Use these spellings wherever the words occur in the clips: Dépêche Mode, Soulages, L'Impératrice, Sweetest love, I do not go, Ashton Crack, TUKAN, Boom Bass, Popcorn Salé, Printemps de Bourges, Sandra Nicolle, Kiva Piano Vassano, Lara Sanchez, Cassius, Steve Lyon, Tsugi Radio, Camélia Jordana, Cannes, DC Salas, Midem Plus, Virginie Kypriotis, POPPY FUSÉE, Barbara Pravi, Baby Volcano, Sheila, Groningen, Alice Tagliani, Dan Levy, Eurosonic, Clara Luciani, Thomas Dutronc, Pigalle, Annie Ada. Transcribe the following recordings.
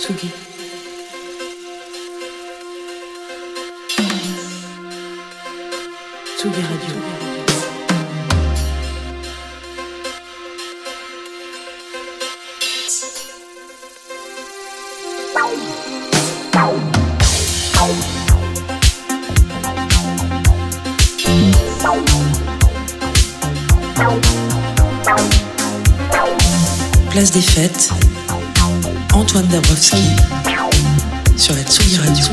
Tsugi. Tsugi Radio. Place des Fêtes, Antoine Dabrowski sur la Tsugi Radio.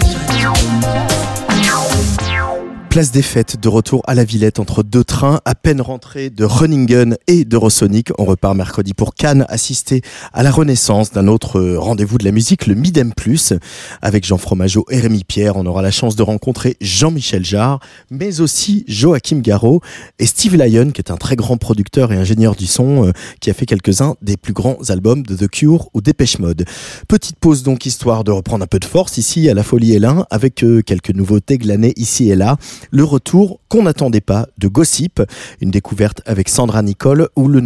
Place des Fêtes, de retour à la Villette entre deux trains, à peine rentrés de Groningen et d'Eurosonic. On repart mercredi pour Cannes, assister à la renaissance d'un autre rendez-vous de la musique, le Midem Plus. Avec Jean Fromageau et Rémi Pierre, on aura la chance de rencontrer Jean-Michel Jarre, mais aussi Joachim Garraud et Steve Lyon, qui est un très grand producteur et ingénieur du son, qui a fait quelques-uns des plus grands albums de The Cure ou Dépêche Mode. Petite pause donc, histoire de reprendre un peu de force ici à la Folie et l'Ain, avec quelques nouveautés glanées ici et là. Le retour qu'on n'attendait pas de Gossip, une découverte avec Sandra Nicolle ou le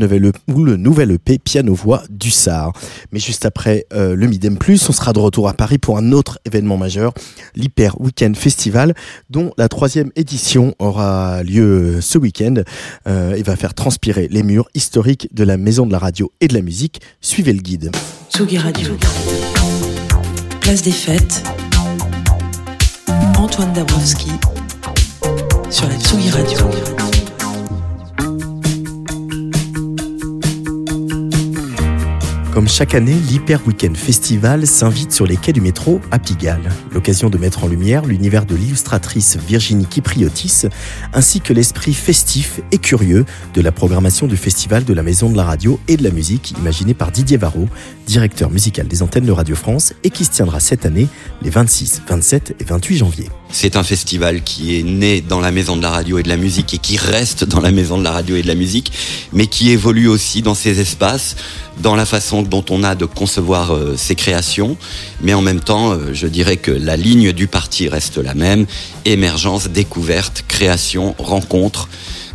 nouvel EP piano-voix du Sar. Mais juste après le Midem Plus, on sera de retour à Paris pour un autre événement majeur, l'Hyper Weekend Festival, dont la 3e édition aura lieu ce week-end et va faire transpirer les murs historiques de la Maison de la Radio et de la Musique. Suivez le guide. Tsugi Radio. Place des Fêtes. Antoine Dabrowski. Sur la Tsugi Radio. Comme chaque année, l'Hyper Weekend Festival s'invite sur les quais du métro à Pigalle. L'occasion de mettre en lumière l'univers de l'illustratrice Virginie Kypriotis, ainsi que l'esprit festif et curieux de la programmation du festival de la Maison de la Radio et de la Musique, imaginé par Didier Varro, directeur musical des antennes de Radio France, et qui se tiendra cette année les 26, 27 et 28 janvier. C'est un festival qui est né dans la Maison de la Radio et de la Musique et qui reste dans la Maison de la Radio et de la Musique, mais qui évolue aussi dans ses espaces, dans la façon dont on a de concevoir ses créations, mais en même temps, je dirais que la ligne du parti reste la même, émergence, découverte, création, rencontre,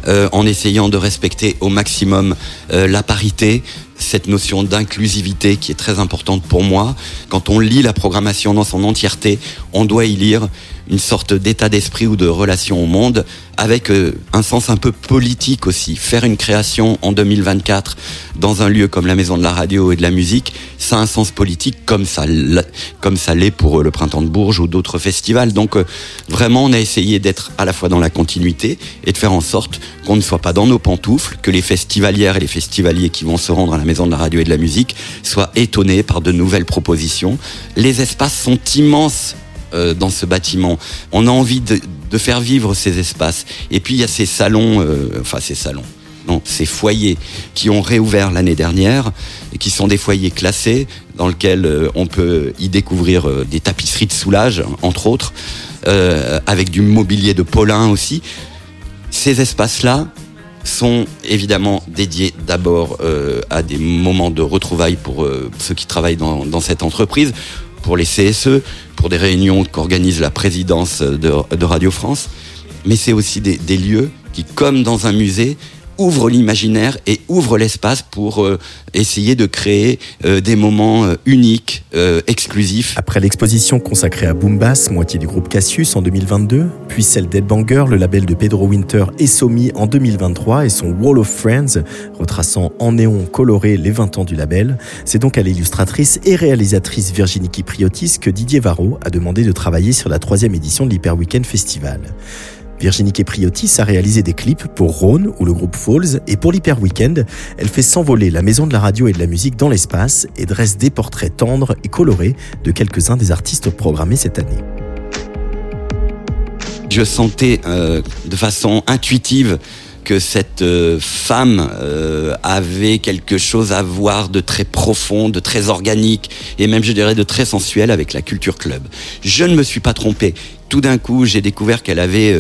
en essayant de respecter au maximum la parité, cette notion d'inclusivité qui est très importante pour moi. Quand on lit la programmation dans son entièreté, on doit y lire une sorte d'état d'esprit ou de relation au monde, avec un sens un peu politique aussi. Faire une création en 2024 dans un lieu comme la Maison de la Radio et de la Musique, ça a un sens politique comme ça l'est pour le Printemps de Bourges ou d'autres festivals. Donc vraiment, on a essayé d'être à la fois dans la continuité et de faire en sorte qu'on ne soit pas dans nos pantoufles, que les festivalières et les festivaliers qui vont se rendre à la Maison de la Radio et de la Musique soient étonnés par de nouvelles propositions. Les espaces sont immenses dans ce bâtiment. On a envie de faire vivre ces espaces. Et puis il y a ces salons, ces foyers qui ont réouvert l'année dernière et qui sont des foyers classés dans lesquels on peut y découvrir des tapisseries de Soulages, entre autres, avec du mobilier de Paulin aussi. Ces espaces-là sont évidemment dédiés d'abord à des moments de retrouvailles pour ceux qui travaillent dans cette entreprise, pour les CSE, pour des réunions qu'organise la présidence de Radio France. Mais c'est aussi des lieux qui, comme dans un musée, ouvrent l'imaginaire et ouvrent l'espace pour essayer de créer des moments uniques, exclusifs. Après l'exposition consacrée à Boom Bass, moitié du groupe Cassius en 2022, puis celle d'Headbanger, le label de Pedro Winter et Somi en 2023, et son Wall of Friends, retraçant en néon coloré les 20 ans du label, c'est donc à l'illustratrice et réalisatrice Virginie Kypriotis que Didier Varro a demandé de travailler sur la 3e édition de l'Hyper Weekend Festival. Virginie Kypriotis a réalisé des clips pour Rhône ou le groupe Falls, et pour l'Hyper Weekend, elle fait s'envoler la Maison de la Radio et de la Musique dans l'espace et dresse des portraits tendres et colorés de quelques-uns des artistes programmés cette année. je sentais de façon intuitive que cette femme avait quelque chose à voir de très profond, de très organique et même, je dirais, de très sensuel avec la culture club. Je ne me suis pas trompé. Tout d'un coup, j'ai découvert qu'elle avait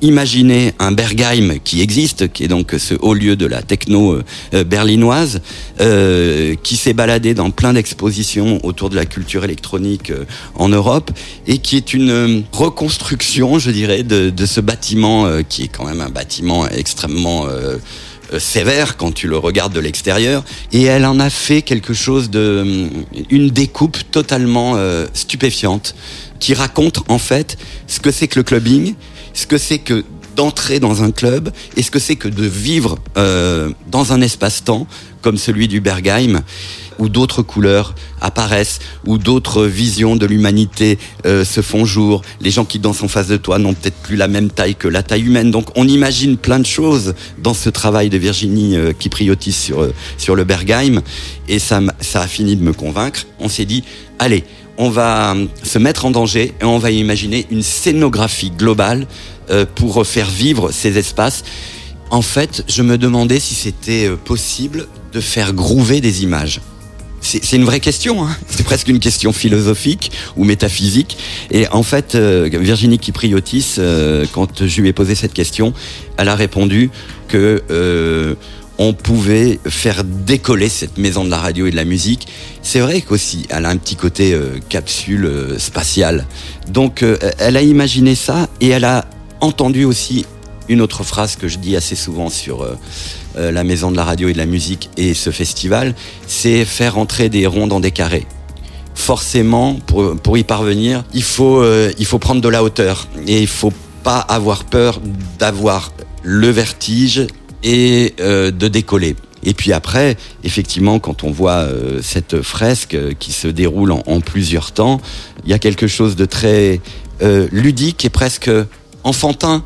imaginé un Berghain qui existe, qui est donc ce haut lieu de la techno berlinoise, qui s'est baladé dans plein d'expositions autour de la culture électronique en Europe et qui est une reconstruction, je dirais, de ce bâtiment qui est quand même un bâtiment extrêmement sévère quand tu le regardes de l'extérieur, et elle en a fait quelque chose de une découpe totalement stupéfiante qui raconte en fait ce que c'est que le clubbing, ce que c'est que d'entrer dans un club et ce que c'est que de vivre dans un espace-temps comme celui du Berghain, où d'autres couleurs apparaissent, où d'autres visions de l'humanité se font jour. Les gens qui dansent en face de toi n'ont peut-être plus la même taille que la taille humaine. Donc on imagine plein de choses dans ce travail de Virginie Kypriotis sur le Berghain, et ça a fini de me convaincre. On s'est dit, allez, on va se mettre en danger et on va imaginer une scénographie globale pour faire vivre ces espaces. En fait, je me demandais si c'était possible de faire groover des images. C'est une vraie question, hein. C'est presque une question philosophique ou métaphysique. Et en fait, Virginie Kypriotis, quand je lui ai posé cette question, elle a répondu que on pouvait faire décoller cette maison de la radio et de la musique. C'est vrai qu'aussi, elle a un petit côté capsule spatiale. Donc, elle a imaginé ça et elle a entendu aussi une autre phrase que je dis assez souvent sur la maison de la radio et de la musique et ce festival, c'est faire entrer des ronds dans des carrés. Forcément, pour y parvenir, il faut prendre de la hauteur et il faut pas avoir peur d'avoir le vertige et de décoller. Et puis après, effectivement, quand on voit cette fresque qui se déroule en plusieurs temps, il y a quelque chose de très ludique et presque enfantin.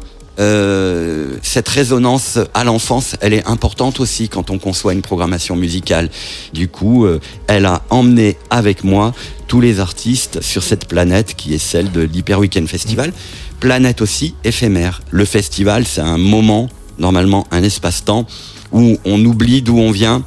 Cette résonance à l'enfance, elle est importante aussi quand on conçoit une programmation musicale. Du coup, elle a emmené avec moi tous les artistes sur cette planète qui est celle de l'Hyper Weekend Festival. Planète aussi éphémère. Le festival, c'est un moment, normalement un espace-temps, où on oublie d'où on vient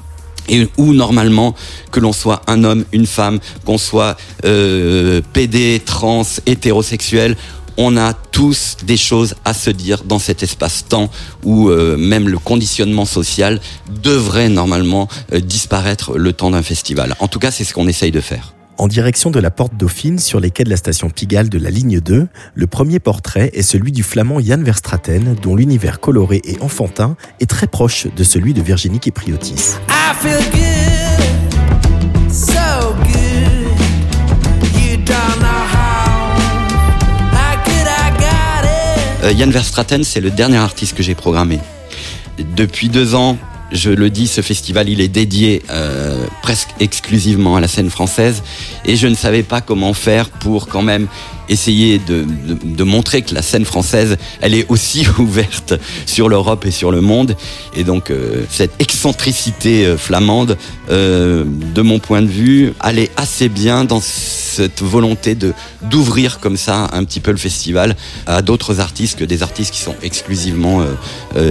et où normalement, que l'on soit un homme, une femme, qu'on soit PD, trans, hétérosexuel, on a tous des choses à se dire dans cet espace-temps où même le conditionnement social devrait normalement disparaître le temps d'un festival. En tout cas, c'est ce qu'on essaye de faire. En direction de la Porte Dauphine, sur les quais de la station Pigalle de la ligne 2, le premier portrait est celui du flamand Jan Verstraeten, dont l'univers coloré et enfantin est très proche de celui de Virginie Kypriotis. I feel good, so good, you don't know how. Jan Verstraeten, c'est le dernier artiste que j'ai programmé. Depuis 2 ans, je le dis, ce festival, il est dédié presque exclusivement à la scène française. Et je ne savais pas comment faire pour quand même essayer de montrer que la scène française, elle est aussi ouverte sur l'Europe et sur le monde. Et donc, cette excentricité flamande, de mon point de vue, allait assez bien dans cette volonté d'ouvrir comme ça un petit peu le festival à d'autres artistes que des artistes qui sont exclusivement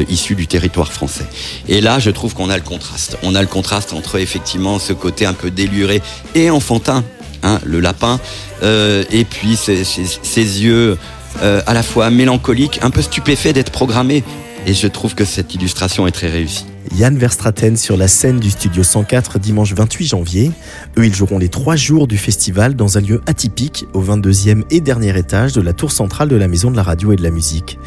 issus du territoire français. Et là, je trouve qu'on a le contraste. On a le contraste entre effectivement ce côté un peu déluré et enfantin, hein, le lapin, et puis ses yeux à la fois mélancoliques, un peu stupéfaits d'être programmés. Et je trouve que cette illustration est très réussie. Jan Verstraeten sur la scène du Studio 104 dimanche 28 janvier. Eux, ils joueront les 3 jours du festival dans un lieu atypique, au 22e et dernier étage de la tour centrale de la Maison de la Radio et de la Musique.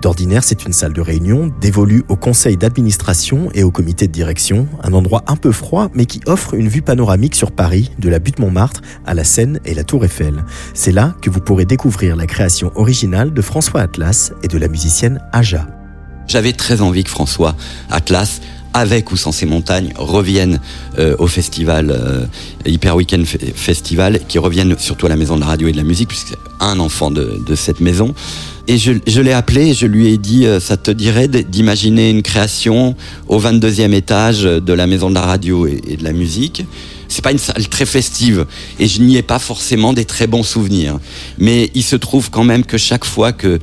D'ordinaire, c'est une salle de réunion dévolue au conseil d'administration et au comité de direction, un endroit un peu froid mais qui offre une vue panoramique sur Paris, de la butte Montmartre à la Seine et la tour Eiffel. C'est là que vous pourrez découvrir la création originale de François Atlas et de la musicienne Aja. J'avais très envie que François Atlas, avec ou sans ses montagnes, revienne au festival Hyper Weekend Festival, qui revienne surtout à la Maison de la Radio et de la Musique, puisque c'est un enfant de cette maison. Et je l'ai appelé et je lui ai dit, ça te dirait d'imaginer une création au 22e étage de la Maison de la Radio et de la Musique. C'est pas une salle très festive et je n'y ai pas forcément des très bons souvenirs. Mais il se trouve quand même que chaque fois que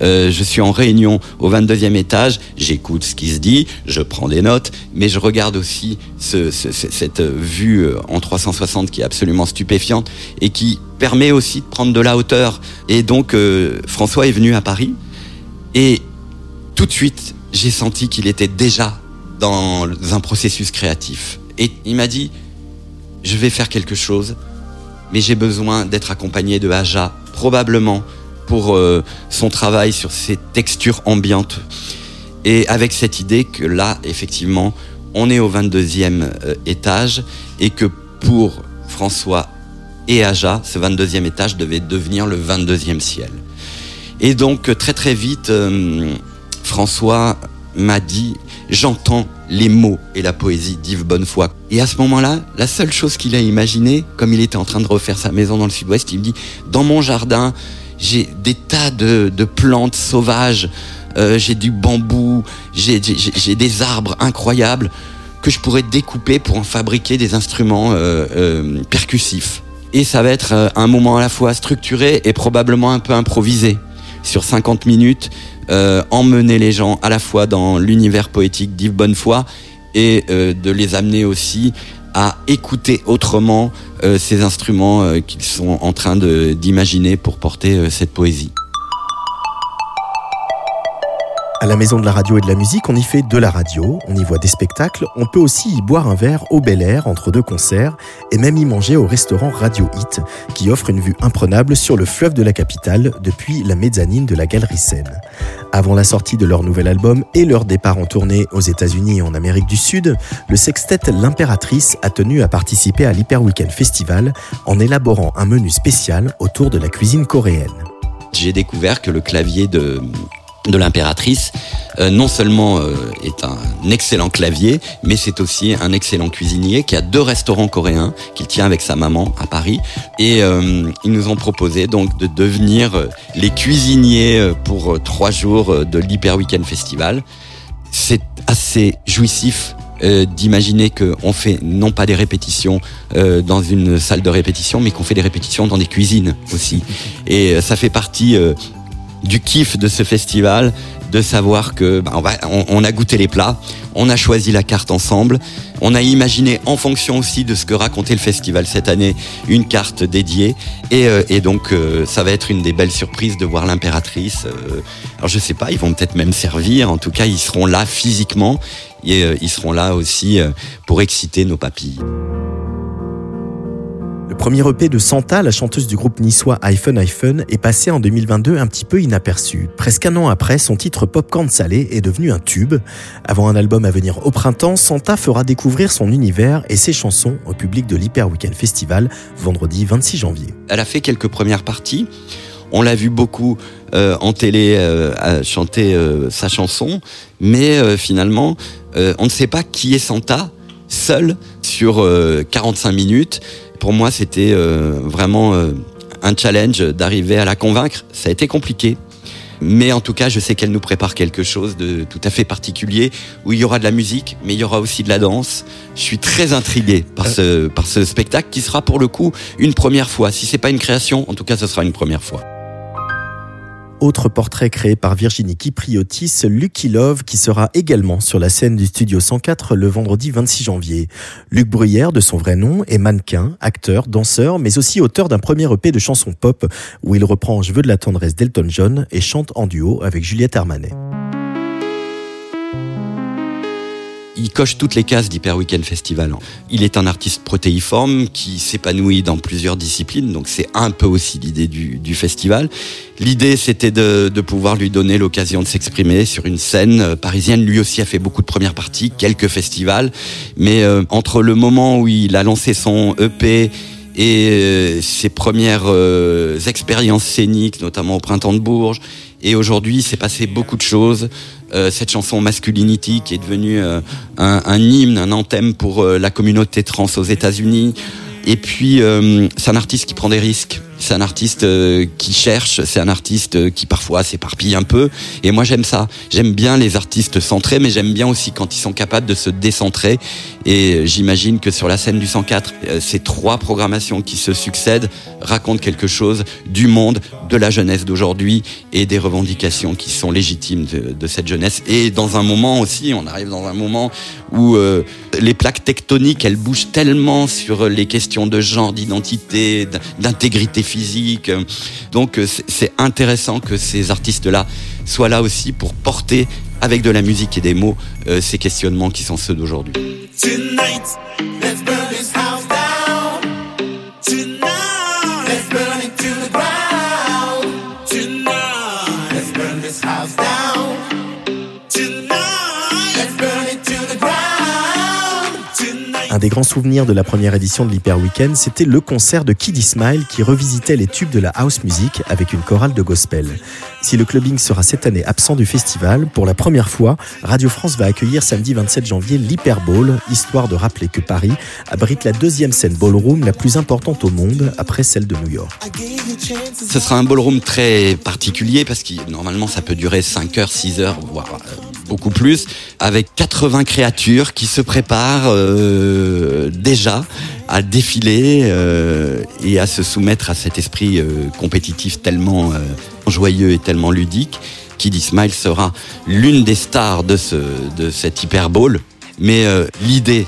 je suis en réunion au 22e étage, j'écoute ce qui se dit, je prends des notes, mais je regarde aussi cette vue en 360 qui est absolument stupéfiante et qui permet aussi de prendre de la hauteur. Et donc François est venu à Paris et tout de suite j'ai senti qu'il était déjà dans un processus créatif. Et il m'a dit, je vais faire quelque chose, mais j'ai besoin d'être accompagné de Aja, probablement pour son travail sur ces textures ambiantes. Et avec cette idée que là, effectivement, on est au 22e étage et que pour François et Aja, ce 22e étage devait devenir le 22e ciel. Et donc, très très vite, François m'a dit « J'entends les mots et la poésie d'Yves Bonnefoy ». Et à ce moment-là, la seule chose qu'il a imaginée, comme il était en train de refaire sa maison dans le sud-ouest, il me dit « Dans mon jardin, j'ai des tas de plantes sauvages, j'ai du bambou, j'ai des arbres incroyables que je pourrais découper pour en fabriquer des instruments percussifs. » Et ça va être un moment à la fois structuré et probablement un peu improvisé. Sur 50 minutes, emmener les gens à la fois dans l'univers poétique d'Yves Bonnefoy et de les amener aussi à écouter autrement ces instruments qu'ils sont en train d'imaginer pour porter cette poésie. À la Maison de la Radio et de la Musique, on y fait de la radio, on y voit des spectacles, on peut aussi y boire un verre au Bel Air entre deux concerts et même y manger au restaurant Radio Hit qui offre une vue imprenable sur le fleuve de la capitale depuis la mezzanine de la Galerie Seine. Avant la sortie de leur nouvel album et leur départ en tournée aux États-Unis et en Amérique du Sud, le sextet L'Impératrice a tenu à participer à l'Hyper Weekend Festival en élaborant un menu spécial autour de la cuisine coréenne. J'ai découvert que le clavier de l'Impératrice, non seulement est un excellent clavier, mais c'est aussi un excellent cuisinier qui a 2 restaurants coréens qu'il tient avec sa maman à Paris. Et ils nous ont proposé donc de devenir les cuisiniers pour 3 jours de l'Hyper Weekend Festival. C'est assez jouissif d'imaginer qu'on fait non pas des répétitions dans une salle de répétition, mais qu'on fait des répétitions dans des cuisines aussi. Et ça fait partie du kiff de ce festival, de savoir que on a goûté les plats, on a choisi la carte ensemble, on a imaginé en fonction aussi de ce que racontait le festival cette année, une carte dédiée et donc ça va être une des belles surprises de voir l'Impératrice. Alors je sais pas, ils vont peut-être même servir, en tout cas ils seront là physiquement et ils seront là aussi pour exciter nos papilles. Le premier EP de Santa, la chanteuse du groupe niçois -- est passé en 2022 un petit peu inaperçu. Presque un an après, son titre Popcorn Salé est devenu un tube. Avant un album à venir au printemps, Santa fera découvrir son univers et ses chansons au public de l'Hyper Weekend Festival, vendredi 26 janvier. Elle a fait quelques premières parties. On l'a vu beaucoup en télé chanter sa chanson. Mais finalement, on ne sait pas qui est Santa, seule, sur 45 minutes. Pour moi, c'était vraiment un challenge d'arriver à la convaincre. Ça a été compliqué. Mais en tout cas, je sais qu'elle nous prépare quelque chose de tout à fait particulier où il y aura de la musique, mais il y aura aussi de la danse. Je suis très intrigué par ce spectacle qui sera pour le coup une première fois. Si c'est pas une création, en tout cas, ce sera une première fois. Autre portrait créé par Virginie Kypriotis, Lucky Love, qui sera également sur la scène du Studio 104 le vendredi 26 janvier. Luc Bruyère, de son vrai nom, est mannequin, acteur, danseur, mais aussi auteur d'un premier EP de chansons pop où il reprend « Je veux de la tendresse » d'Elton John et chante en duo avec Juliette Armanet. Il coche toutes les cases d'Hyper Weekend Festival. Il est un artiste protéiforme qui s'épanouit dans plusieurs disciplines, donc c'est un peu aussi l'idée du festival. L'idée, c'était de pouvoir lui donner l'occasion de s'exprimer sur une scène parisienne. Lui aussi a fait beaucoup de premières parties, quelques festivals, mais entre le moment où il a lancé son EP et ses premières expériences scéniques, notamment au Printemps de Bourges, et aujourd'hui, il s'est passé beaucoup de choses. Cette chanson Masculinity qui est devenue un hymne, un anthème pour la communauté trans aux États-Unis. Et puis, c'est un artiste qui prend des risques. C'est un artiste qui cherche, c'est un artiste qui parfois s'éparpille un peu. Et moi, j'aime ça. J'aime bien les artistes centrés, mais j'aime bien aussi quand ils sont capables de se décentrer. Et j'imagine que sur la scène du 104, ces trois programmations qui se succèdent racontent quelque chose du monde, de la jeunesse d'aujourd'hui et des revendications qui sont légitimes de cette jeunesse. Et dans un moment aussi, on arrive dans un moment où les plaques tectoniques, elles bougent tellement sur les questions de genre, d'identité, d'intégrité physique. Donc c'est intéressant que ces artistes-là soient là aussi pour porter avec de la musique et des mots ces questionnements qui sont ceux d'aujourd'hui. Tonight, let's burn this house down. Tonight, let's burn it to the ground. Tonight, let's burn this house down. Tonight, let's burn it to the ground. Tonight. Un des grands souvenirs de la première édition de l'Hyper Weekend, c'était le concert de Kiddy Smile qui revisitait les tubes de la house music avec une chorale de gospel. Si le clubbing sera cette année absent du festival, pour la première fois, Radio France va accueillir samedi 27 janvier l'Hyper Bowl, histoire de rappeler que Paris abrite la deuxième scène ballroom la plus importante au monde, après celle de New York. Ce sera un ballroom très particulier, parce que normalement ça peut durer 5 heures, 6 heures, voire beaucoup plus, avec 80 créatures qui se préparent déjà à défiler et à se soumettre à cet esprit compétitif tellement... joyeux et tellement ludique. Kiddy Smile sera l'une des stars de cette Hyper Bowl. Mais l'idée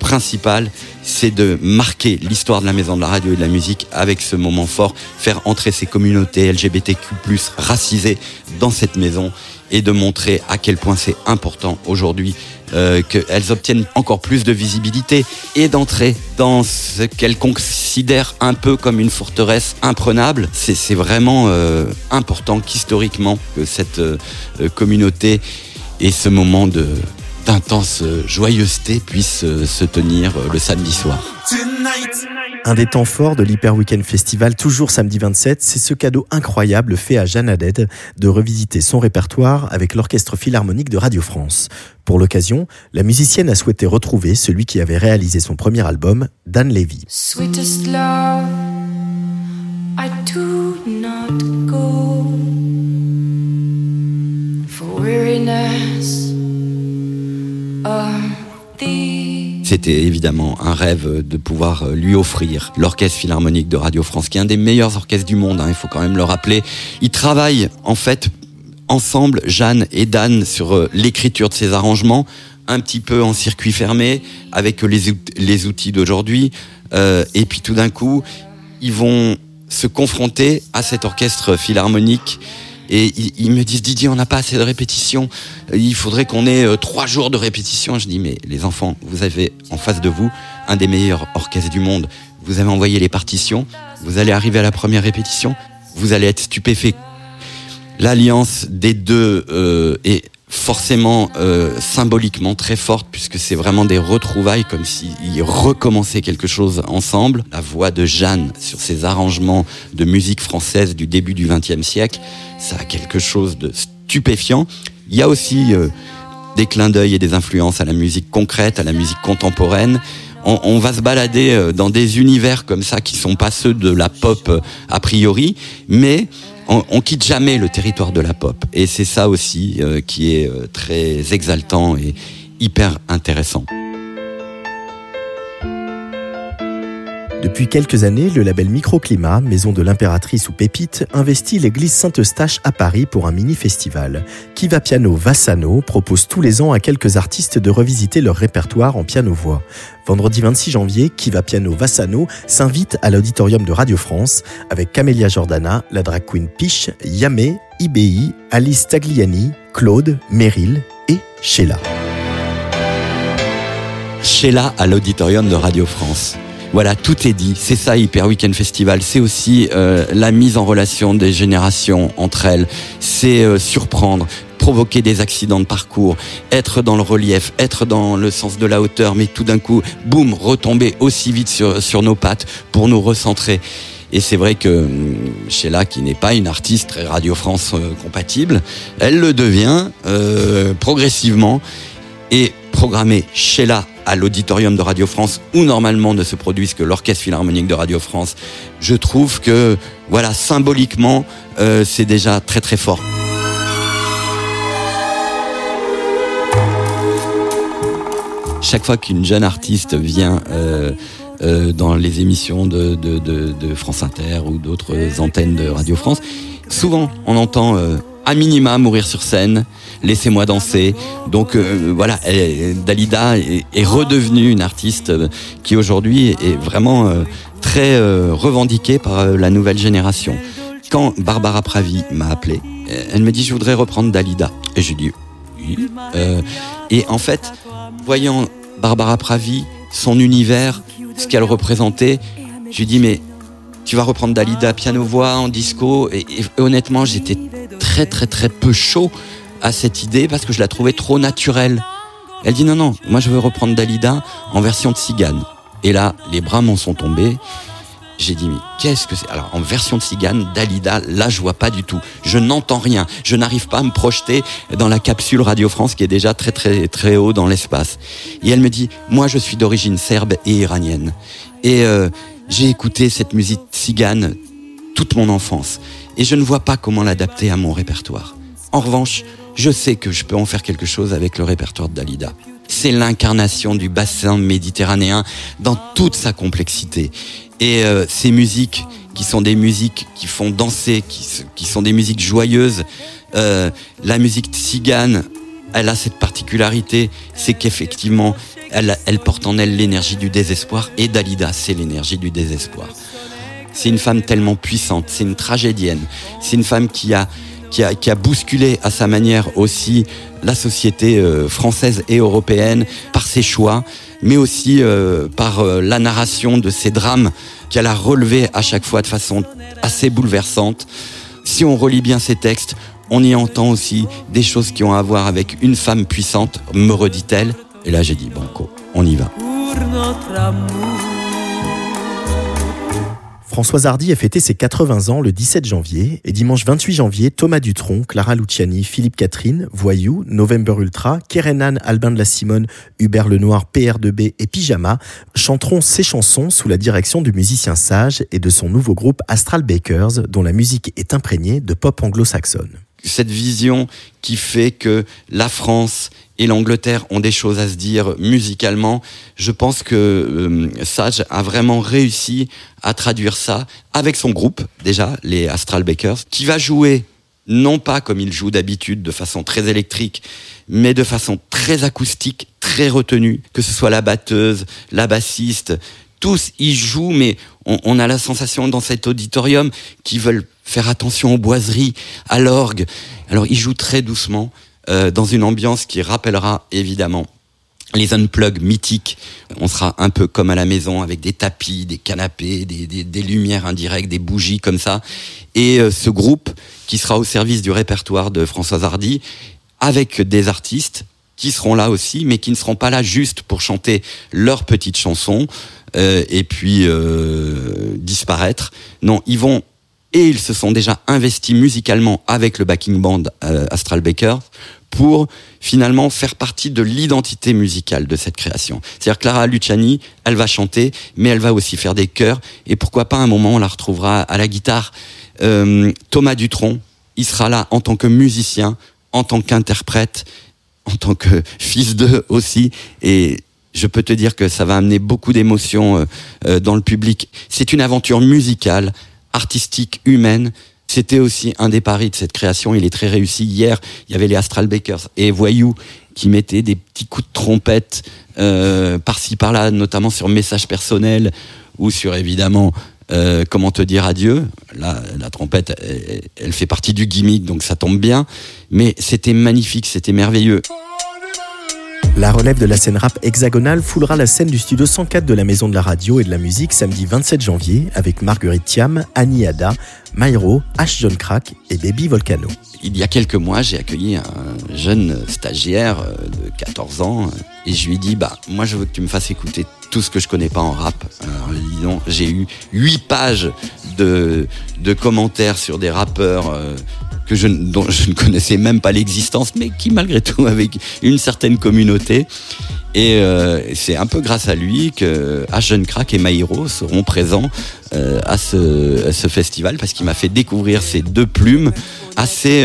principale, c'est de marquer l'histoire de la Maison de la Radio et de la Musique avec ce moment fort, faire entrer ces communautés LGBTQ+, racisées dans cette maison et de montrer à quel point c'est important aujourd'hui qu'elles obtiennent encore plus de visibilité et d'entrer dans ce qu'elles considèrent un peu comme une forteresse imprenable. C'est vraiment important qu'historiquement que cette communauté et ce moment d'intense joyeuseté puisse se tenir le samedi soir. Un des temps forts de l'Hyper Weekend Festival, toujours samedi 27, c'est ce cadeau incroyable fait à Jeanne Haddad de revisiter son répertoire avec l'Orchestre Philharmonique de Radio France. Pour l'occasion, la musicienne a souhaité retrouver celui qui avait réalisé son premier album, Dan Levy. Sweetest love, I do not go for weariness of thee. C'était évidemment un rêve de pouvoir lui offrir l'Orchestre Philharmonique de Radio France, qui est un des meilleurs orchestres du monde, hein, il faut quand même le rappeler. Ils travaillent en fait ensemble, Jeanne et Dan, sur l'écriture de ces arrangements, un petit peu en circuit fermé, avec les outils d'aujourd'hui. Et puis tout d'un coup, ils vont se confronter à cet orchestre philharmonique. Et ils me disent, Didier, on n'a pas assez de répétitions, il faudrait qu'on ait 3 jours de répétition. Je dis, mais les enfants, vous avez en face de vous un des meilleurs orchestres du monde. Vous avez envoyé les partitions, vous allez arriver à la première répétition, vous allez être stupéfait. L'alliance des deux est forcément symboliquement très forte, puisque c'est vraiment des retrouvailles, comme s'ils recommençaient quelque chose ensemble. La voix de Jeanne sur ses arrangements de musique française du début du XXe siècle, ça a quelque chose de stupéfiant. Il y a aussi des clins d'œil et des influences à la musique concrète, à la musique contemporaine. On va se balader dans des univers comme ça qui sont pas ceux de la pop a priori, mais on quitte jamais le territoire de la pop. Et c'est ça aussi qui est très exaltant et hyper intéressant. Depuis quelques années, le label Microclimat, Maison de l'Impératrice ou Pépite, investit l'église Saint-Eustache à Paris pour un mini-festival. Kiva Piano Vassano propose tous les ans à quelques artistes de revisiter leur répertoire en piano-voix. Vendredi 26 janvier, Kiva Piano Vassano s'invite à l'auditorium de Radio France avec Camélia Jordana, la drag queen Piche, Yamé, Ibi, Alice Tagliani, Claude, Meryl et Sheila. Sheila à l'auditorium de Radio France. Voilà, tout est dit. C'est ça, Hyper Weekend Festival. C'est aussi la mise en relation des générations entre elles. C'est surprendre, provoquer des accidents de parcours, être dans le relief, être dans le sens de la hauteur, mais tout d'un coup, boum, retomber aussi vite sur nos pattes pour nous recentrer. Et c'est vrai que Sheila, qui n'est pas une artiste très Radio France compatible, elle le devient progressivement. Et programmer Sheila à l'auditorium de Radio France où normalement ne se produisent que l'orchestre philharmonique de Radio France. Je trouve que, voilà, symboliquement, c'est déjà très très fort. Chaque fois qu'une jeune artiste vient dans les émissions de France Inter ou d'autres antennes de Radio France, souvent on entend à minima mourir sur scène, laissez-moi danser. Donc voilà, Dalida est redevenue une artiste qui aujourd'hui est vraiment très revendiquée par la nouvelle génération. Quand Barbara Pravi m'a appelé, elle me dit « je voudrais reprendre Dalida ». Et je lui ai dit « oui ». Et en fait, voyant Barbara Pravi, son univers, ce qu'elle représentait, je lui dis mais tu vas reprendre Dalida piano-voix en disco et honnêtement j'étais très très très peu chaud à cette idée parce que je la trouvais trop naturelle. Elle dit non, moi je veux reprendre Dalida en version de cigane. Et là les bras m'en sont tombés. J'ai dit mais qu'est-ce que c'est ? Alors en version de cigane, Dalida, là je vois pas du tout. Je n'entends rien. Je n'arrive pas à me projeter dans la capsule Radio France qui est déjà très très très haut dans l'espace. Et elle me dit moi je suis d'origine serbe et iranienne. Et j'ai écouté cette musique cigane toute mon enfance. Et je ne vois pas comment l'adapter à mon répertoire. En revanche, je sais que je peux en faire quelque chose avec le répertoire de Dalida. C'est l'incarnation du bassin méditerranéen dans toute sa complexité. Et ces musiques qui sont des musiques qui font danser, qui sont des musiques joyeuses, la musique tzigane, elle a cette particularité, c'est qu'effectivement, elle porte en elle l'énergie du désespoir. Et Dalida, c'est l'énergie du désespoir. C'est une femme tellement puissante, c'est une tragédienne, c'est une femme qui a bousculé à sa manière aussi la société française et européenne par ses choix, mais aussi par la narration de ses drames qu'elle a relevés à chaque fois de façon assez bouleversante. Si on relit bien ses textes, on y entend aussi des choses qui ont à voir avec une femme puissante, me redit-elle. Et là j'ai dit banco, on y va. Françoise Hardy a fêté ses 80 ans le 17 janvier et dimanche 28 janvier, Thomas Dutronc, Clara Luciani, Philippe Catherine, Voyou, November Ultra, Kerenan, Albin de la Simone, Hubert Lenoir, PR2B et Pyjama chanteront ces chansons sous la direction du musicien Sage et de son nouveau groupe Astral Bakers dont la musique est imprégnée de pop anglo-saxonne. Cette vision qui fait que la France et l'Angleterre ont des choses à se dire musicalement, je pense que Sage a vraiment réussi à traduire ça avec son groupe, déjà, les Astral Bakers, qui va jouer, non pas comme il joue d'habitude, de façon très électrique, mais de façon très acoustique, très retenue, que ce soit la batteuse, la bassiste, tous y jouent, mais on a la sensation dans cet auditorium qu'ils veulent faire attention aux boiseries, à l'orgue. Alors ils jouent très doucement, dans une ambiance qui rappellera évidemment les unplugs mythiques. On sera un peu comme à la maison, avec des tapis, des canapés, des lumières indirectes, des bougies comme ça. Et ce groupe qui sera au service du répertoire de Françoise Hardy, avec des artistes qui seront là aussi, mais qui ne seront pas là juste pour chanter leurs petites chansons et puis disparaître. Non, ils vont, et ils se sont déjà investis musicalement avec le backing band Astral Bakers pour finalement faire partie de l'identité musicale de cette création. C'est-à-dire Clara Luciani, elle va chanter, mais elle va aussi faire des chœurs, et pourquoi pas un moment on la retrouvera à la guitare. Thomas Dutronc, il sera là en tant que musicien, en tant qu'interprète, en tant que fils d'eux aussi, et je peux te dire que ça va amener beaucoup d'émotions dans le public. C'est une aventure musicale, artistique, humaine. C'était aussi un des paris de cette création, il est très réussi. Hier, il y avait les Astral Bakers et Voyou qui mettaient des petits coups de trompette par-ci par-là, notamment sur messages personnels ou sur évidemment comment te dire adieu. Là, la trompette, elle fait partie du gimmick, donc ça tombe bien. Mais c'était magnifique, c'était merveilleux. La relève de la scène rap hexagonale foulera la scène du Studio 104 de la Maison de la Radio et de la Musique samedi 27 janvier avec Marguerite Thiam, Annie Ada, Maïro, H. John Crack et Baby Volcano. Il y a quelques mois, j'ai accueilli un jeune stagiaire de 14 ans et je lui dis moi je veux que tu me fasses écouter tout ce que je connais pas en rap. Alors disons, j'ai eu 8 pages de commentaires sur des rappeurs que dont je ne connaissais même pas l'existence, mais qui malgré tout avait une certaine communauté. Et c'est un peu grâce à lui que Ashton Crack et Maïro seront présents à ce festival, parce qu'il m'a fait découvrir ces deux plumes assez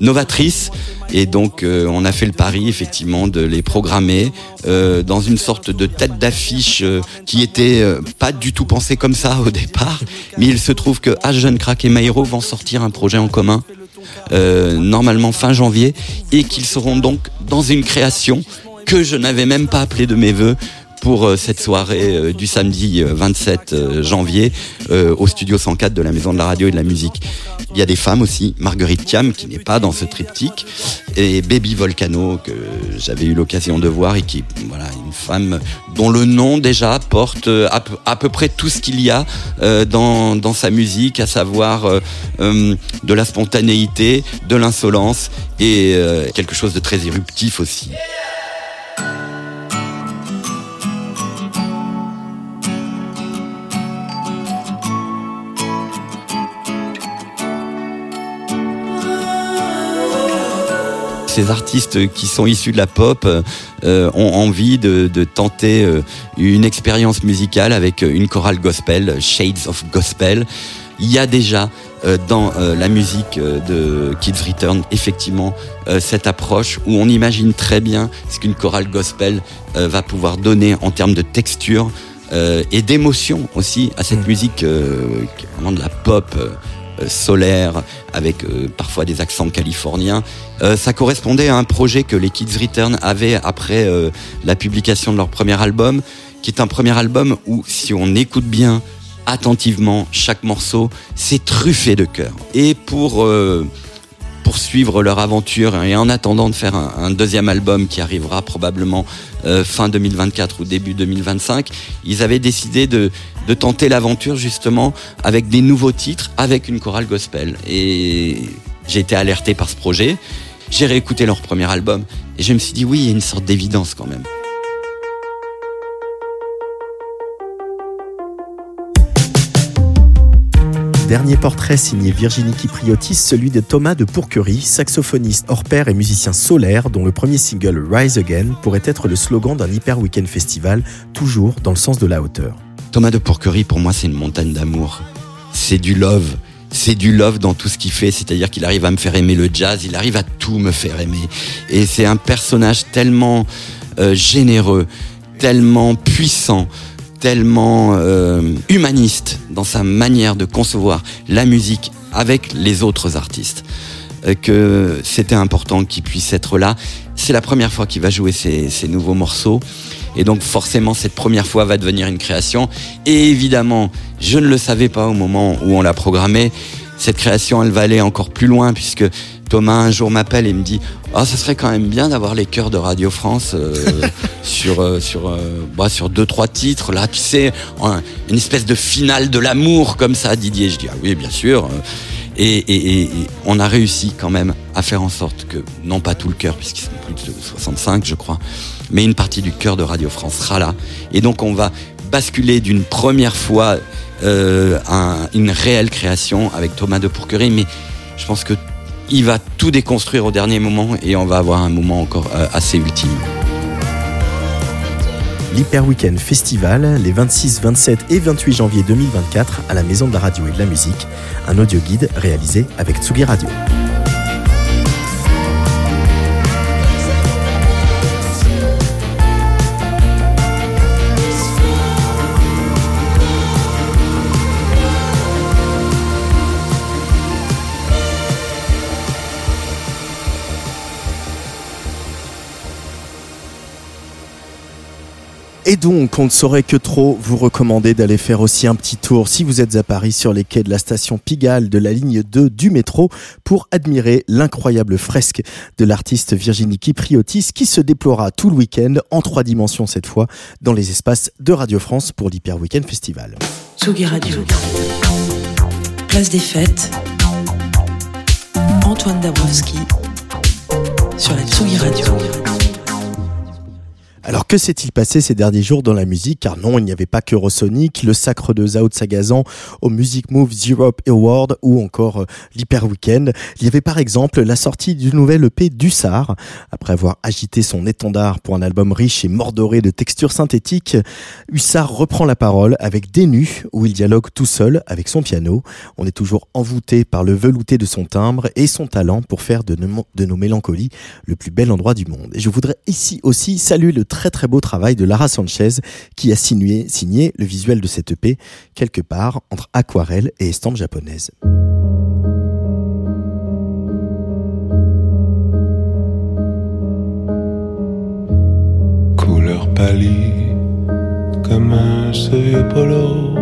novatrices. Et donc on a fait le pari effectivement de les programmer dans une sorte de tête d'affiche qui était pas du tout pensée comme ça au départ, mais il se trouve que Ashton Crack et Maïro vont sortir un projet en commun normalement fin janvier, et qu'ils seront donc dans une création que je n'avais même pas appelé de mes voeux pour cette soirée du samedi 27 janvier au Studio 104 de la Maison de la Radio et de la Musique. Il y a des femmes aussi, Marguerite Thiam qui n'est pas dans ce triptyque, et Baby Volcano que j'avais eu l'occasion de voir, et qui, voilà, une femme dont le nom déjà porte à peu près tout ce qu'il y a dans sa musique, à savoir de la spontanéité, de l'insolence et quelque chose de très éruptif aussi. Ces artistes qui sont issus de la pop ont envie de tenter une expérience musicale avec une chorale gospel, Shades of Gospel. Il y a déjà dans la musique de Kids Return effectivement cette approche où on imagine très bien ce qu'une chorale gospel va pouvoir donner en termes de texture et d'émotion aussi à cette musique vraiment de la pop solaire, avec parfois des accents californiens. Ça correspondait à un projet que les Kids Return avaient après la publication de leur premier album, qui est un premier album où, si on écoute bien attentivement chaque morceau, c'est truffé de cœur. Et pour poursuivre leur aventure, et en attendant de faire un deuxième album qui arrivera probablement fin 2024 ou début 2025, ils avaient décidé de tenter l'aventure justement avec des nouveaux titres, avec une chorale gospel. Et j'ai été alerté par ce projet, j'ai réécouté leur premier album et je me suis dit oui, il y a une sorte d'évidence quand même. Dernier portrait signé Virginie Kypriotis, celui de Thomas de Pourquerie, saxophoniste hors pair et musicien solaire, dont le premier single Rise Again pourrait être le slogan d'un hyper week-end festival, toujours dans le sens de la hauteur. Thomas de Pourquerie, pour moi, c'est une montagne d'amour. C'est du love. C'est du love dans tout ce qu'il fait, c'est-à-dire qu'il arrive à me faire aimer le jazz, il arrive à tout me faire aimer. Et c'est un personnage tellement généreux, tellement puissant, tellement humaniste dans sa manière de concevoir la musique avec les autres artistes, que c'était important qu'il puisse être là. C'est la première fois qu'il va jouer ses nouveaux morceaux, et donc forcément cette première fois va devenir une création. Et évidemment, je ne le savais pas au moment où on l'a programmé, cette création elle va aller encore plus loin, puisque Thomas un jour m'appelle et me dit « Ah, ça serait quand même bien d'avoir les chœurs de Radio France sur 2-3 titres, là, tu sais, une espèce de finale de l'amour comme ça, Didier. » Je dis « Ah oui, bien sûr. » Et on a réussi quand même à faire en sorte que, non pas tout le chœur, puisqu'ils sont plus de 65, je crois, mais une partie du chœur de Radio France sera là. Et donc, on va basculer d'une première fois une réelle création avec Thomas de Pourquerie, mais je pense que il va tout déconstruire au dernier moment et on va avoir un moment encore assez ultime. L'Hyper Weekend Festival, les 26, 27 et 28 janvier 2024 à la Maison de la Radio et de la Musique. Un audio guide réalisé avec Tsugi Radio. Et donc, on ne saurait que trop vous recommander d'aller faire aussi un petit tour si vous êtes à Paris sur les quais de la station Pigalle de la ligne 2 du métro pour admirer l'incroyable fresque de l'artiste Virginie Kypriotis qui se déploiera tout le week-end en 3 dimensions cette fois dans les espaces de Radio France pour l'Hyper Weekend Festival. Tsugi Radio, place des fêtes, Antoine Dabrowski sur la Tsugi Radio. Alors que s'est-il passé ces derniers jours dans la musique? Car non, il n'y avait pas que Eurosonic, le sacre de Zao de Sagazan au Music Moves Europe Award ou encore l'Hyper Weekend. Il y avait par exemple la sortie du nouvel EP Dussard. Après avoir agité son étendard pour un album riche et mordoré de textures synthétiques, Hussard reprend la parole avec Des Nus, où il dialogue tout seul avec son piano. On est toujours envoûté par le velouté de son timbre et son talent pour faire de nos mélancolies le plus bel endroit du monde. Et je voudrais ici aussi saluer le très très beau travail de Lara Sanchez, qui a signé le visuel de cette EP, quelque part entre aquarelle et estampe japonaise. Couleur pâlie comme un vieux polo,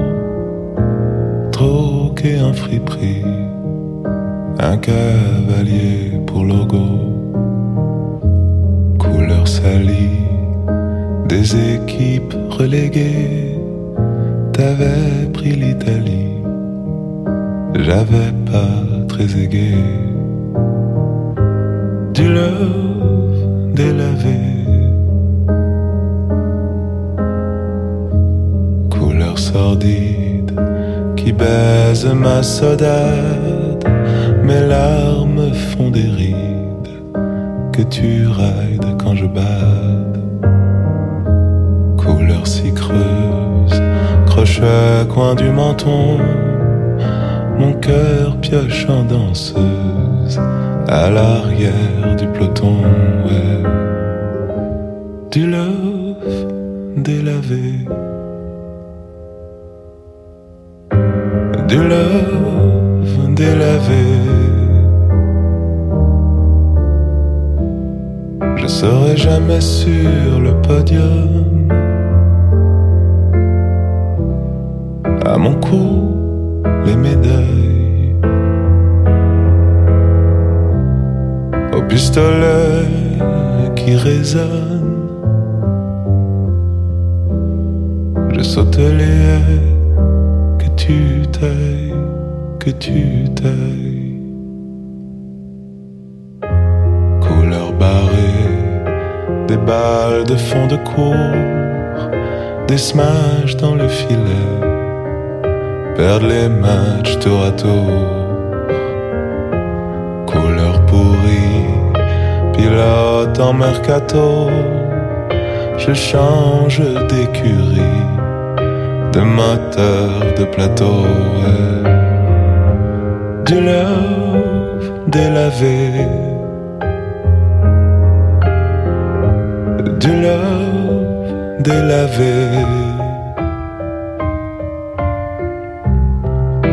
troqué un friperie, un cavalier pour logo. Couleur salie des équipes reléguées, t'avais pris l'Italie, j'avais pas très aigué. Du love délavé, couleur sordide qui baise ma saudade, mes larmes font des rides que tu raides quand je bade. Couleur si creuse, croche à coin du menton, mon cœur pioche en danseuse à l'arrière du peloton, ouais. Du love délavé, du love délavé. Je serai jamais sur le podium, à mon cou les médailles, au pistolet qui résonne, je saute les haies que tu tailles, que tu tailles. Couleur barrée, des balles de fond de cours, des smash dans le filet, perdre les matchs tour à tour. Couleur pourrie, pilote en mercato, je change d'écurie, de moteur, de plateau, ouais. Du love délavé, du love délavé.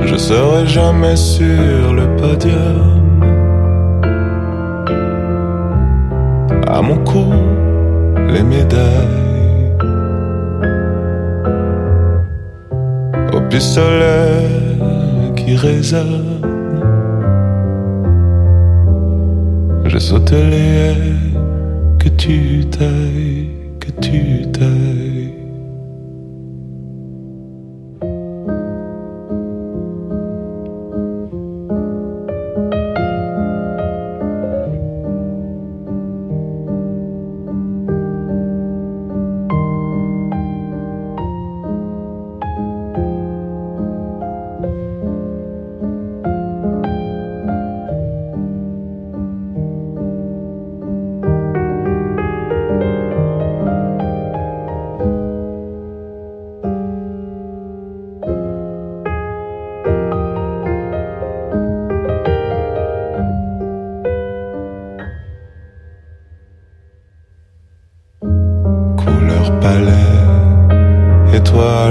Je serai jamais sur le podium, à mon cou les médailles, au pistolet qui résonne, je saute les haies que tu tailles, que tu tailles.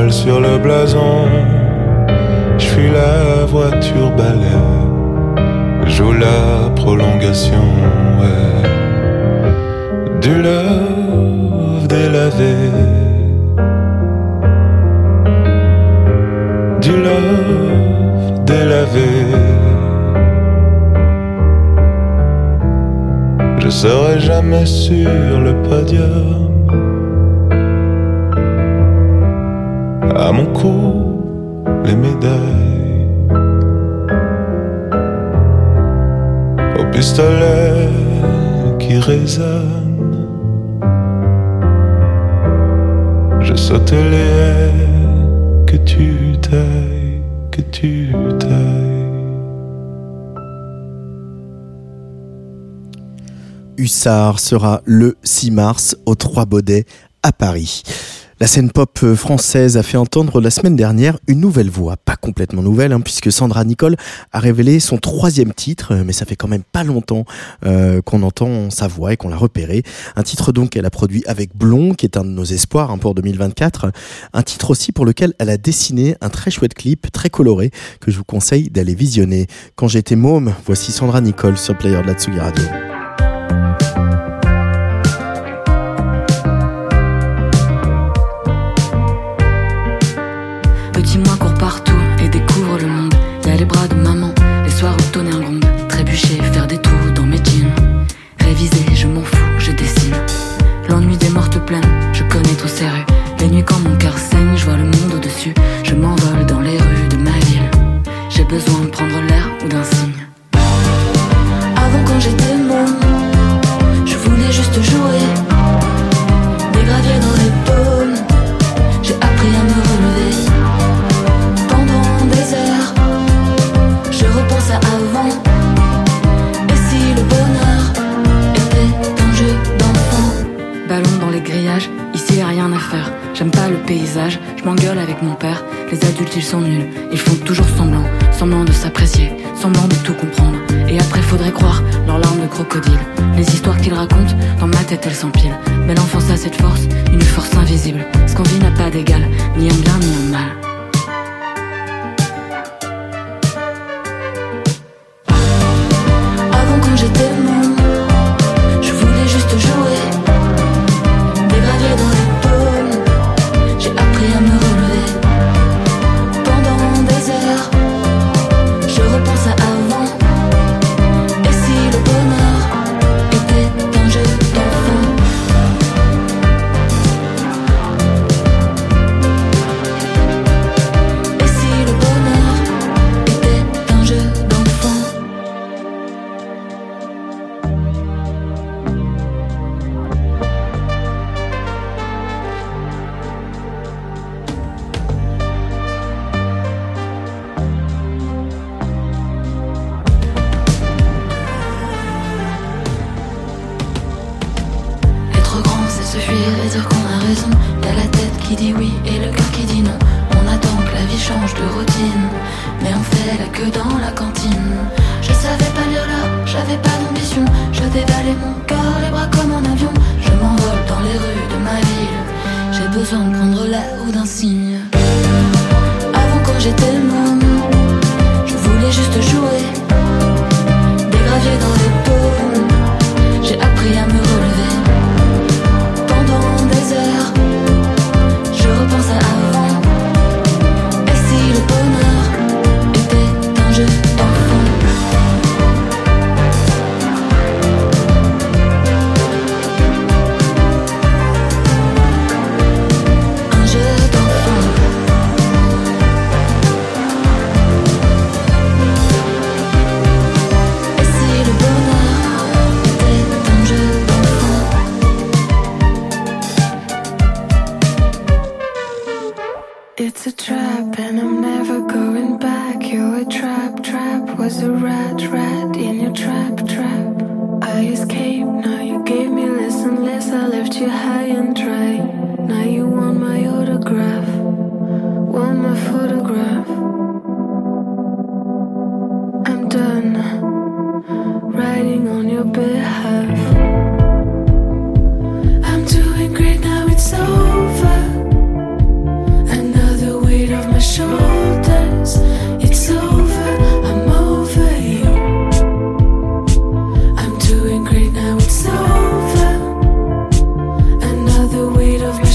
Sur le blason, je fuis la voiture balai, joue la prolongation, ouais. Du love délavé, du love délavé. Je serai jamais sur le podium, à mon cou les médailles, au pistolet qui résonne, sautelet, que tu tailles, que tu tailles. Hussard sera le 6 mars aux Trois Baudets à Paris. La scène pop française a fait entendre la semaine dernière une nouvelle voix, pas complètement nouvelle puisque Sandra Nicolle a révélé son 3e titre, mais ça fait quand même pas longtemps qu'on entend sa voix et qu'on l'a repérée. Un titre donc qu'elle a produit avec Blond, qui est un de nos espoirs pour 2024, un titre aussi pour lequel elle a dessiné un très chouette clip, très coloré, que je vous conseille d'aller visionner. Quand j'étais môme, voici Sandra Nicolle sur Player de la Tsugi Radio. Of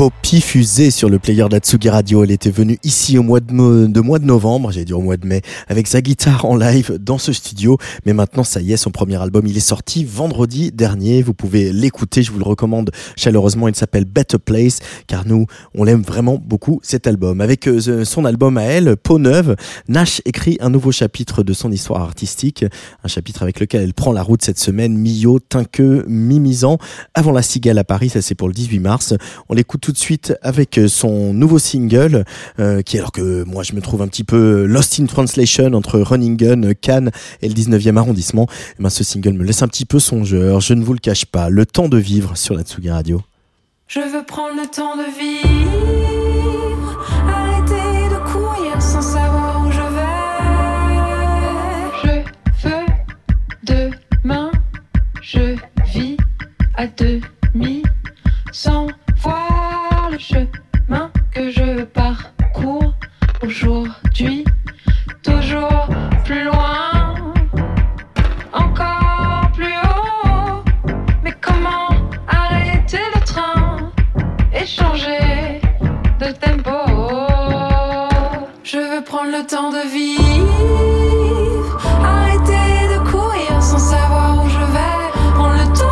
Poppy fusée sur le player de la Tsugi Radio. Elle était venue ici au mois de novembre, j'ai dit au mois de mai, avec sa guitare en live dans ce studio. Mais maintenant, ça y est, son premier album, il est sorti vendredi dernier. Vous pouvez l'écouter, je vous le recommande chaleureusement. Il s'appelle Better Place, car nous, on l'aime vraiment beaucoup, cet album. Avec son album à elle, Peau Neuve, Nash écrit un nouveau chapitre de son histoire artistique. Un chapitre avec lequel elle prend la route cette semaine. Millau, Tinqueux, Mimizan, avant la cigale à Paris, ça c'est pour le 18 mars. On l'écoute tout de suite avec son nouveau single, qui, alors que moi je me trouve un petit peu lost in translation entre Groningen, Cannes et le 19e arrondissement, et ben, ce single me laisse un petit peu songeur, je ne vous le cache pas, le temps de vivre sur la Tsugi Radio. Je veux prendre le temps de vivre, arrêter de courir sans savoir où je vais. Je veux demain, je vis à demi sans voir le chemin que je parcours aujourd'hui, toujours plus loin, encore plus haut. Mais comment arrêter le train et changer de tempo? Je veux prendre le temps de vivre, arrêter de courir sans savoir où je vais, prendre le temps.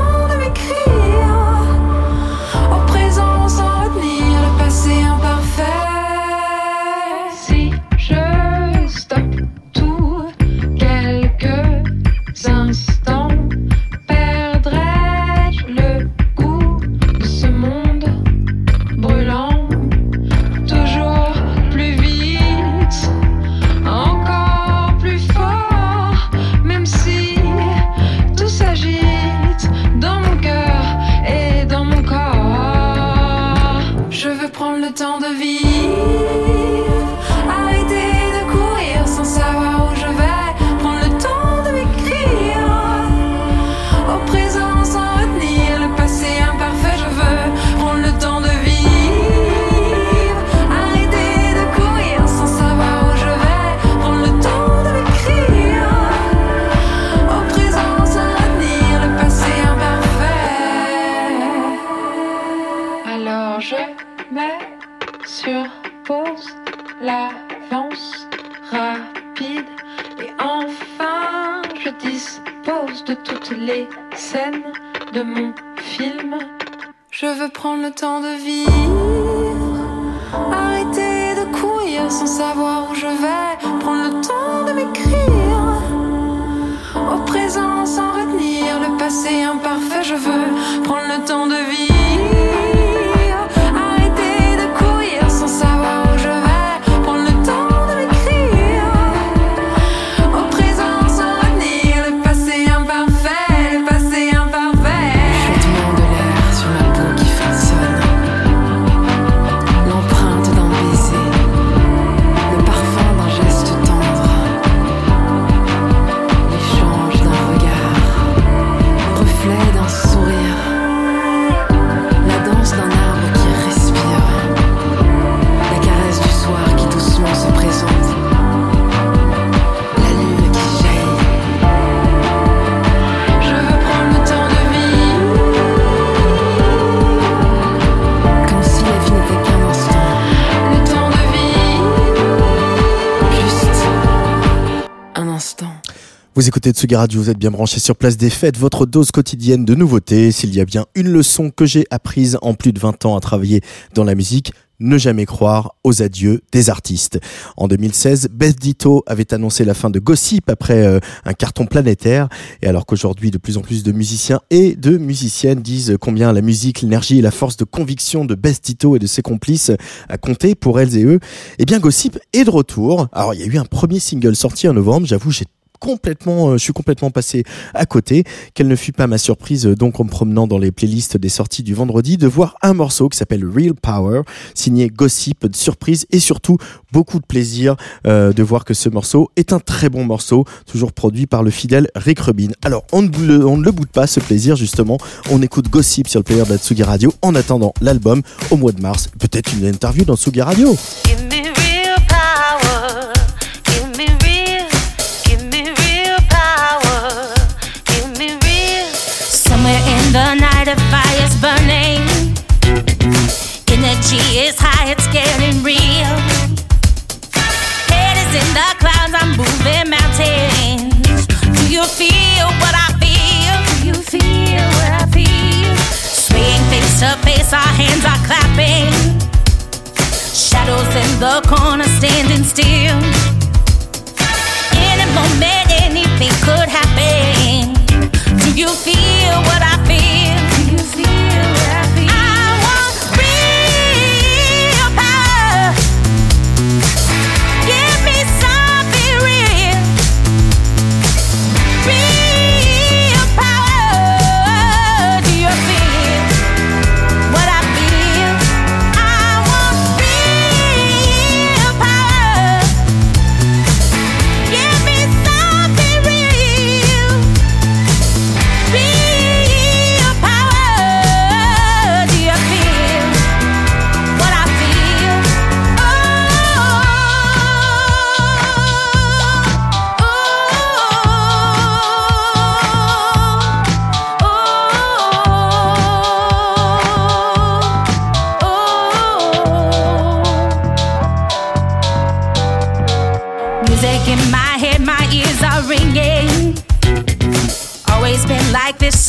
Vous écoutez Tsugi Radio, vous êtes bien branchés sur Place des Fêtes, votre dose quotidienne de nouveautés. S'il y a bien une leçon que j'ai apprise en plus de 20 ans à travailler dans la musique, ne jamais croire aux adieux des artistes. En 2016, Beth Ditto avait annoncé la fin de Gossip après un carton planétaire. Et alors qu'aujourd'hui, de plus en plus de musiciens et de musiciennes disent combien la musique, l'énergie et la force de conviction de Beth Ditto et de ses complices a compté pour elles et eux, eh bien Gossip est de retour. Alors il y a eu un premier single sorti en novembre, j'avoue, je suis complètement passé à côté. Quelle ne fut pas ma surprise, donc en me promenant dans les playlists des sorties du vendredi, de voir un morceau qui s'appelle Real Power, signé Gossip, de surprise et surtout beaucoup de plaisir de voir que ce morceau est un très bon morceau, toujours produit par le fidèle Rick Rubin. Alors on ne le boude pas ce plaisir justement, on écoute Gossip sur le player de la Tsugi Radio en attendant l'album au mois de mars, peut-être une interview dans Tsugi Radio. to face, our hands are clapping. Shadows in the corner standing still. Any moment, anything could happen. Do you feel what I feel? Do you feel what I feel? I want real power. Give me something real. Real power. Do you feel what I feel? I want real power. Give me something real. Real power. Do you feel what I feel? Music in my head, my ears are ringing. Always been like this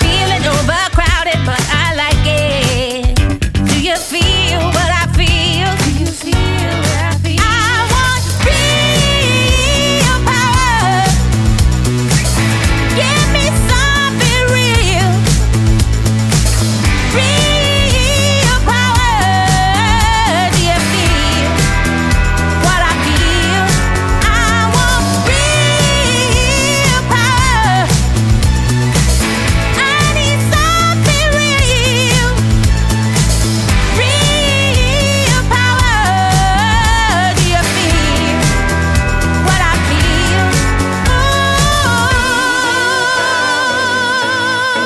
Feeling overcrowded, but I like it. Do you feel what I feel? Do you feel what I feel? I want real power. Give me something real. Real power. Do you feel what I feel? I want real power. I need something real. Real power. Do you feel what I feel? Real power. Real power. Real power.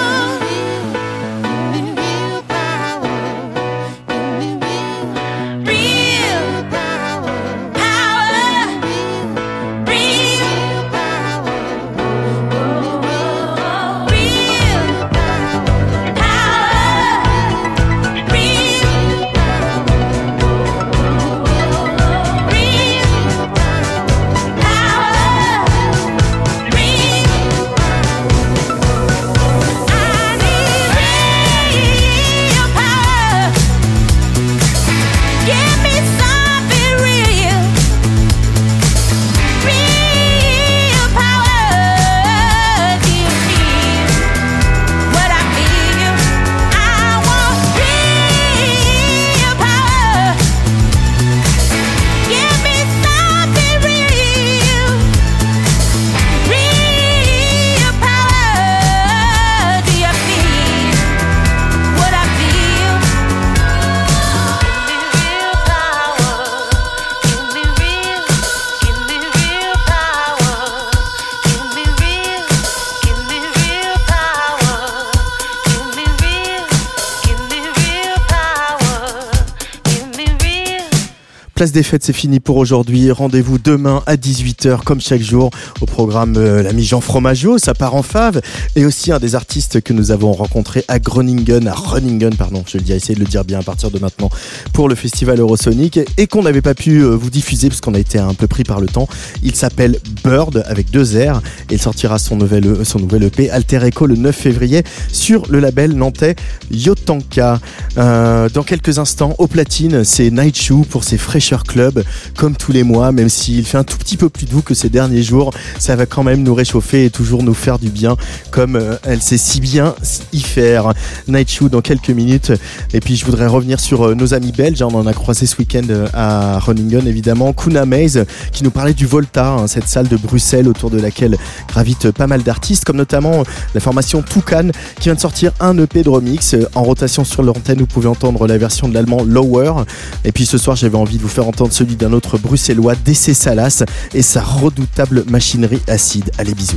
Real Place des fêtes, c'est fini pour aujourd'hui. Rendez-vous demain à 18h, comme chaque jour. Au programme, l'ami Jean Fromageau, sa part en fave. Et aussi un des artistes que nous avons rencontré à Groningen, essayez de le dire bien à partir de maintenant, pour le festival Eurosonic. Et qu'on n'avait pas pu vous diffuser, parce qu'on a été un peu pris par le temps. Il s'appelle Bird, avec 2 R. Et il sortira son nouvel EP, Alter Echo, le 9 février, sur le label nantais Yotanka. Dans quelques instants, au platine, c'est Night Shoe pour ses fraîches Club, comme tous les mois, même s'il fait un tout petit peu plus doux que ces derniers jours, ça va quand même nous réchauffer et toujours nous faire du bien, comme elle sait si bien y faire. Night Shoe dans quelques minutes. Et puis je voudrais revenir sur nos amis belges, on en a croisé ce week-end à Groningen évidemment, Kuna Maze qui nous parlait du Volta, cette salle de Bruxelles autour de laquelle gravitent pas mal d'artistes, comme notamment la formation Toucan qui vient de sortir un EP de remix en rotation sur leur antenne. Vous pouvez entendre la version de l'allemand Lower, et puis ce soir j'avais envie de vous faire entendre celui d'un autre bruxellois, DC Salas, et sa redoutable machinerie acide. Allez, bisous.